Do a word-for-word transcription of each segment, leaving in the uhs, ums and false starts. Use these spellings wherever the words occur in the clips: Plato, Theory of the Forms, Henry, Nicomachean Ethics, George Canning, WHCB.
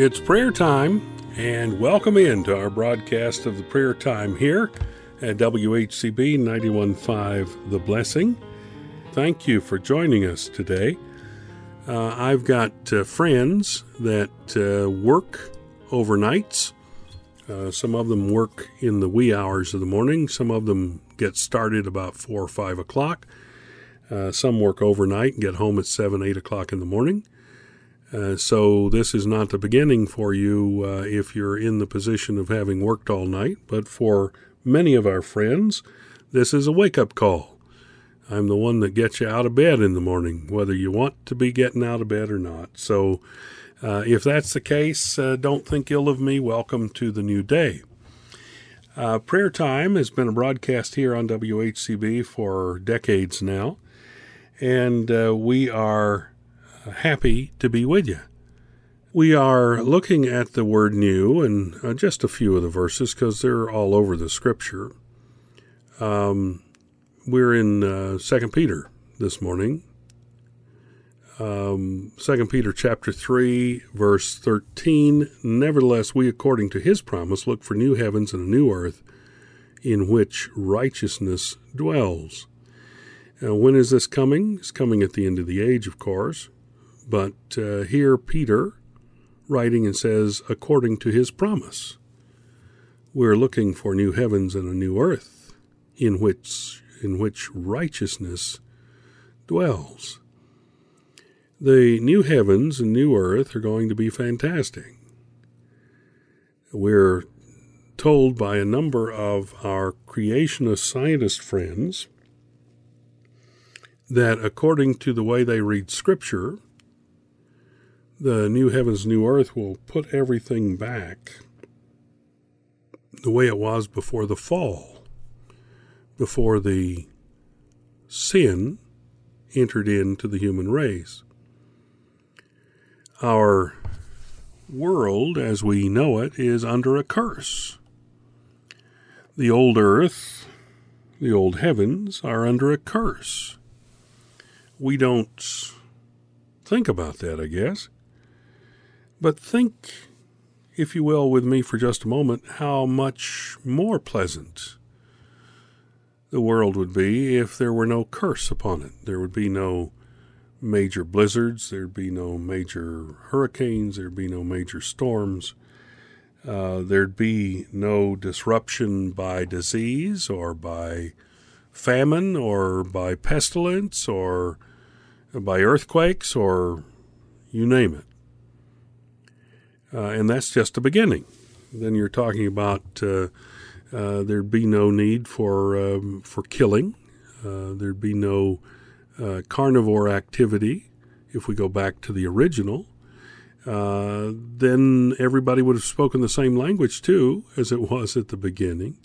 It's prayer time, and welcome into our broadcast of the prayer time here at W H C B ninety-one point five The Blessing. Thank you for joining us today. Uh, I've got uh, friends that uh, work overnights. Uh, some of them work in the wee hours of the morning. Some of them get started about four or five o'clock. Uh, some work overnight and get home at seven, eight o'clock in the morning. Uh, so this is not the beginning for you uh, if you're in the position of having worked all night, but for many of our friends, this is a wake-up call. I'm the one that gets you out of bed in the morning, whether you want to be getting out of bed or not. So uh, if that's the case, uh, don't think ill of me. Welcome to the new day. Uh, prayer time has been a broadcast here on W H C B for decades now, and uh, we are happy to be with you. We are looking at the word new and uh, just a few of the verses because they're all over the scripture. Um, we're in uh, Second Peter this morning. Um, Second Peter chapter three, verse thirteen, nevertheless, we according to his promise look for new heavens and a new earth in which righteousness dwells. Now, when is this coming? It's coming at the end of the age, of course. But uh, here Peter writing and says, according to his promise, we're looking for new heavens and a new earth in which in which righteousness dwells. The new heavens and new earth are going to be fantastic. We're told by a number of our creationist scientist friends that according to the way they read Scripture, the new heavens, new earth will put everything back the way it was before the fall, before the sin entered into the human race. Our world, as we know it, is under a curse. The old earth, the old heavens are under a curse. We don't think about that, I guess. But think, if you will, with me for just a moment, how much more pleasant the world would be if there were no curse upon it. There would be no major blizzards. There'd be no major hurricanes. There'd be no major storms. Uh, there'd be no disruption by disease or by famine or by pestilence or by earthquakes or you name it. Uh, and that's just the beginning. Then you're talking about uh, uh, there'd be no need for um, for killing. Uh, there'd be no uh, carnivore activity if we go back to the original. Uh, then everybody would have spoken the same language too as it was at the beginning.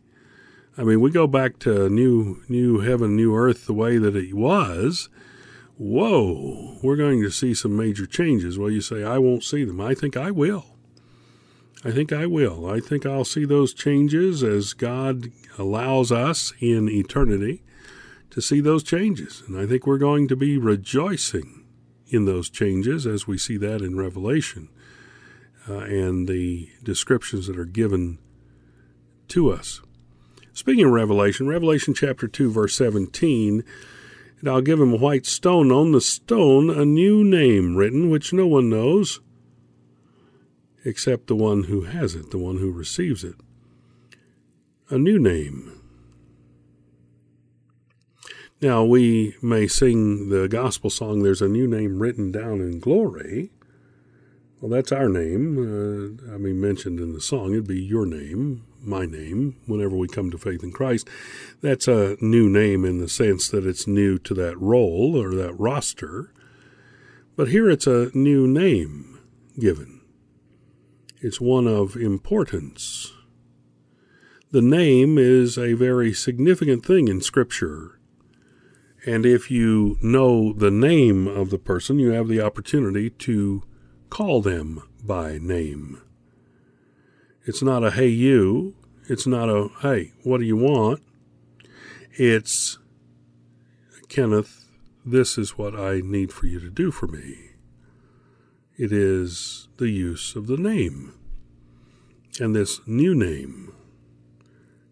I mean, we go back to new new heaven, new earth the way that it was. Whoa, we're going to see some major changes. Well, you say, I won't see them. I think I will. I think I will. I think I'll see those changes as God allows us in eternity to see those changes. And I think we're going to be rejoicing in those changes as we see that in Revelation uh, and the descriptions that are given to us. Speaking of Revelation, Revelation chapter two, verse seventeen, and I'll give him a white stone, on the stone a new name written, which no one knows except the one who has it, the one who receives it. A new name. Now, we may sing the gospel song, there's a new name written down in glory. Well, that's our name. Uh, I mean, mentioned in the song, it'd be your name, my name, whenever we come to faith in Christ. That's a new name in the sense that it's new to that role or that roster. But here it's a new name given. It's one of importance. The name is a very significant thing in Scripture. And if you know the name of the person, you have the opportunity to call them by name. It's not a, hey, you. It's not a, hey, what do you want? It's, Kenneth, this is what I need for you to do for me. it is the use of the name. And this new name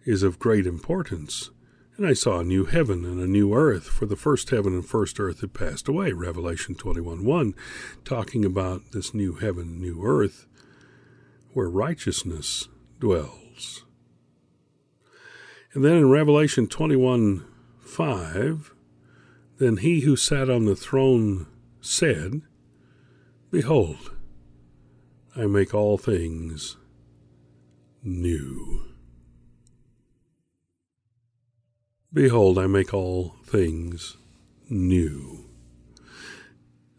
is of great importance. And I saw a new heaven and a new earth, for the first heaven and first earth had passed away. Revelation twenty-one one, talking about this new heaven, new earth, where righteousness dwells. And then in Revelation twenty-one five, then he who sat on the throne said, "Behold, I make all things new." Behold, I make all things new.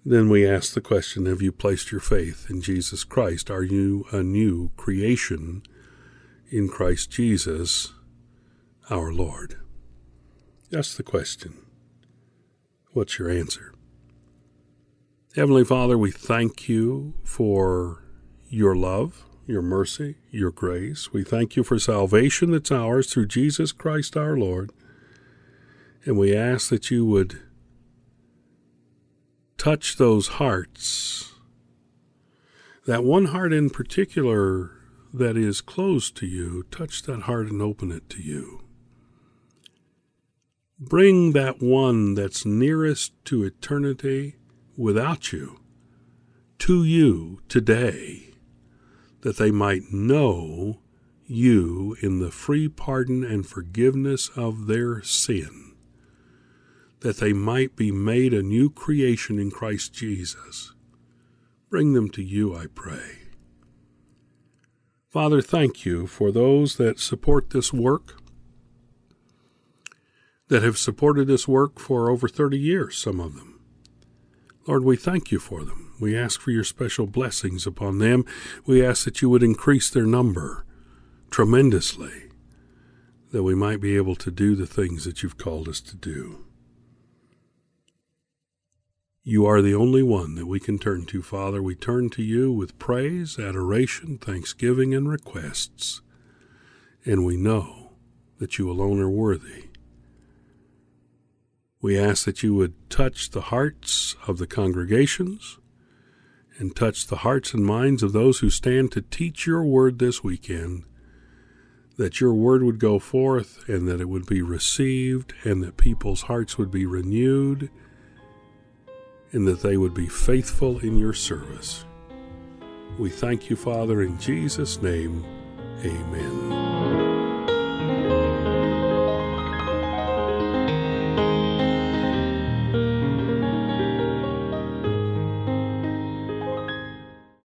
Then we ask the question, have you placed your faith in Jesus Christ? Are you a new creation in Christ Jesus, our Lord? That's the question. What's your answer? Heavenly Father, we thank you for your love, your mercy, your grace. We thank you for salvation that's ours through Jesus Christ, our Lord. And we ask that you would touch those hearts, that one heart in particular that is closed to you, touch that heart and open it to you. Bring that one that's nearest to eternity without you to you today, that they might know you in the free pardon and forgiveness of their sin, that they might be made a new creation in Christ Jesus. Bring them to you, I pray. Father, thank you for those that support this work, that have supported this work for over thirty years, some of them. Lord, we thank you for them. We ask for your special blessings upon them. We ask that you would increase their number tremendously, that we might be able to do the things that you've called us to do. You are the only one that we can turn to, Father. We turn to you with praise, adoration, thanksgiving, and requests. And we know that you alone are worthy. We ask that you would touch the hearts of the congregations and touch the hearts and minds of those who stand to teach your word this weekend, that your word would go forth and that it would be received and that people's hearts would be renewed, and that they would be faithful in your service. We thank you, Father, in Jesus' name. Amen.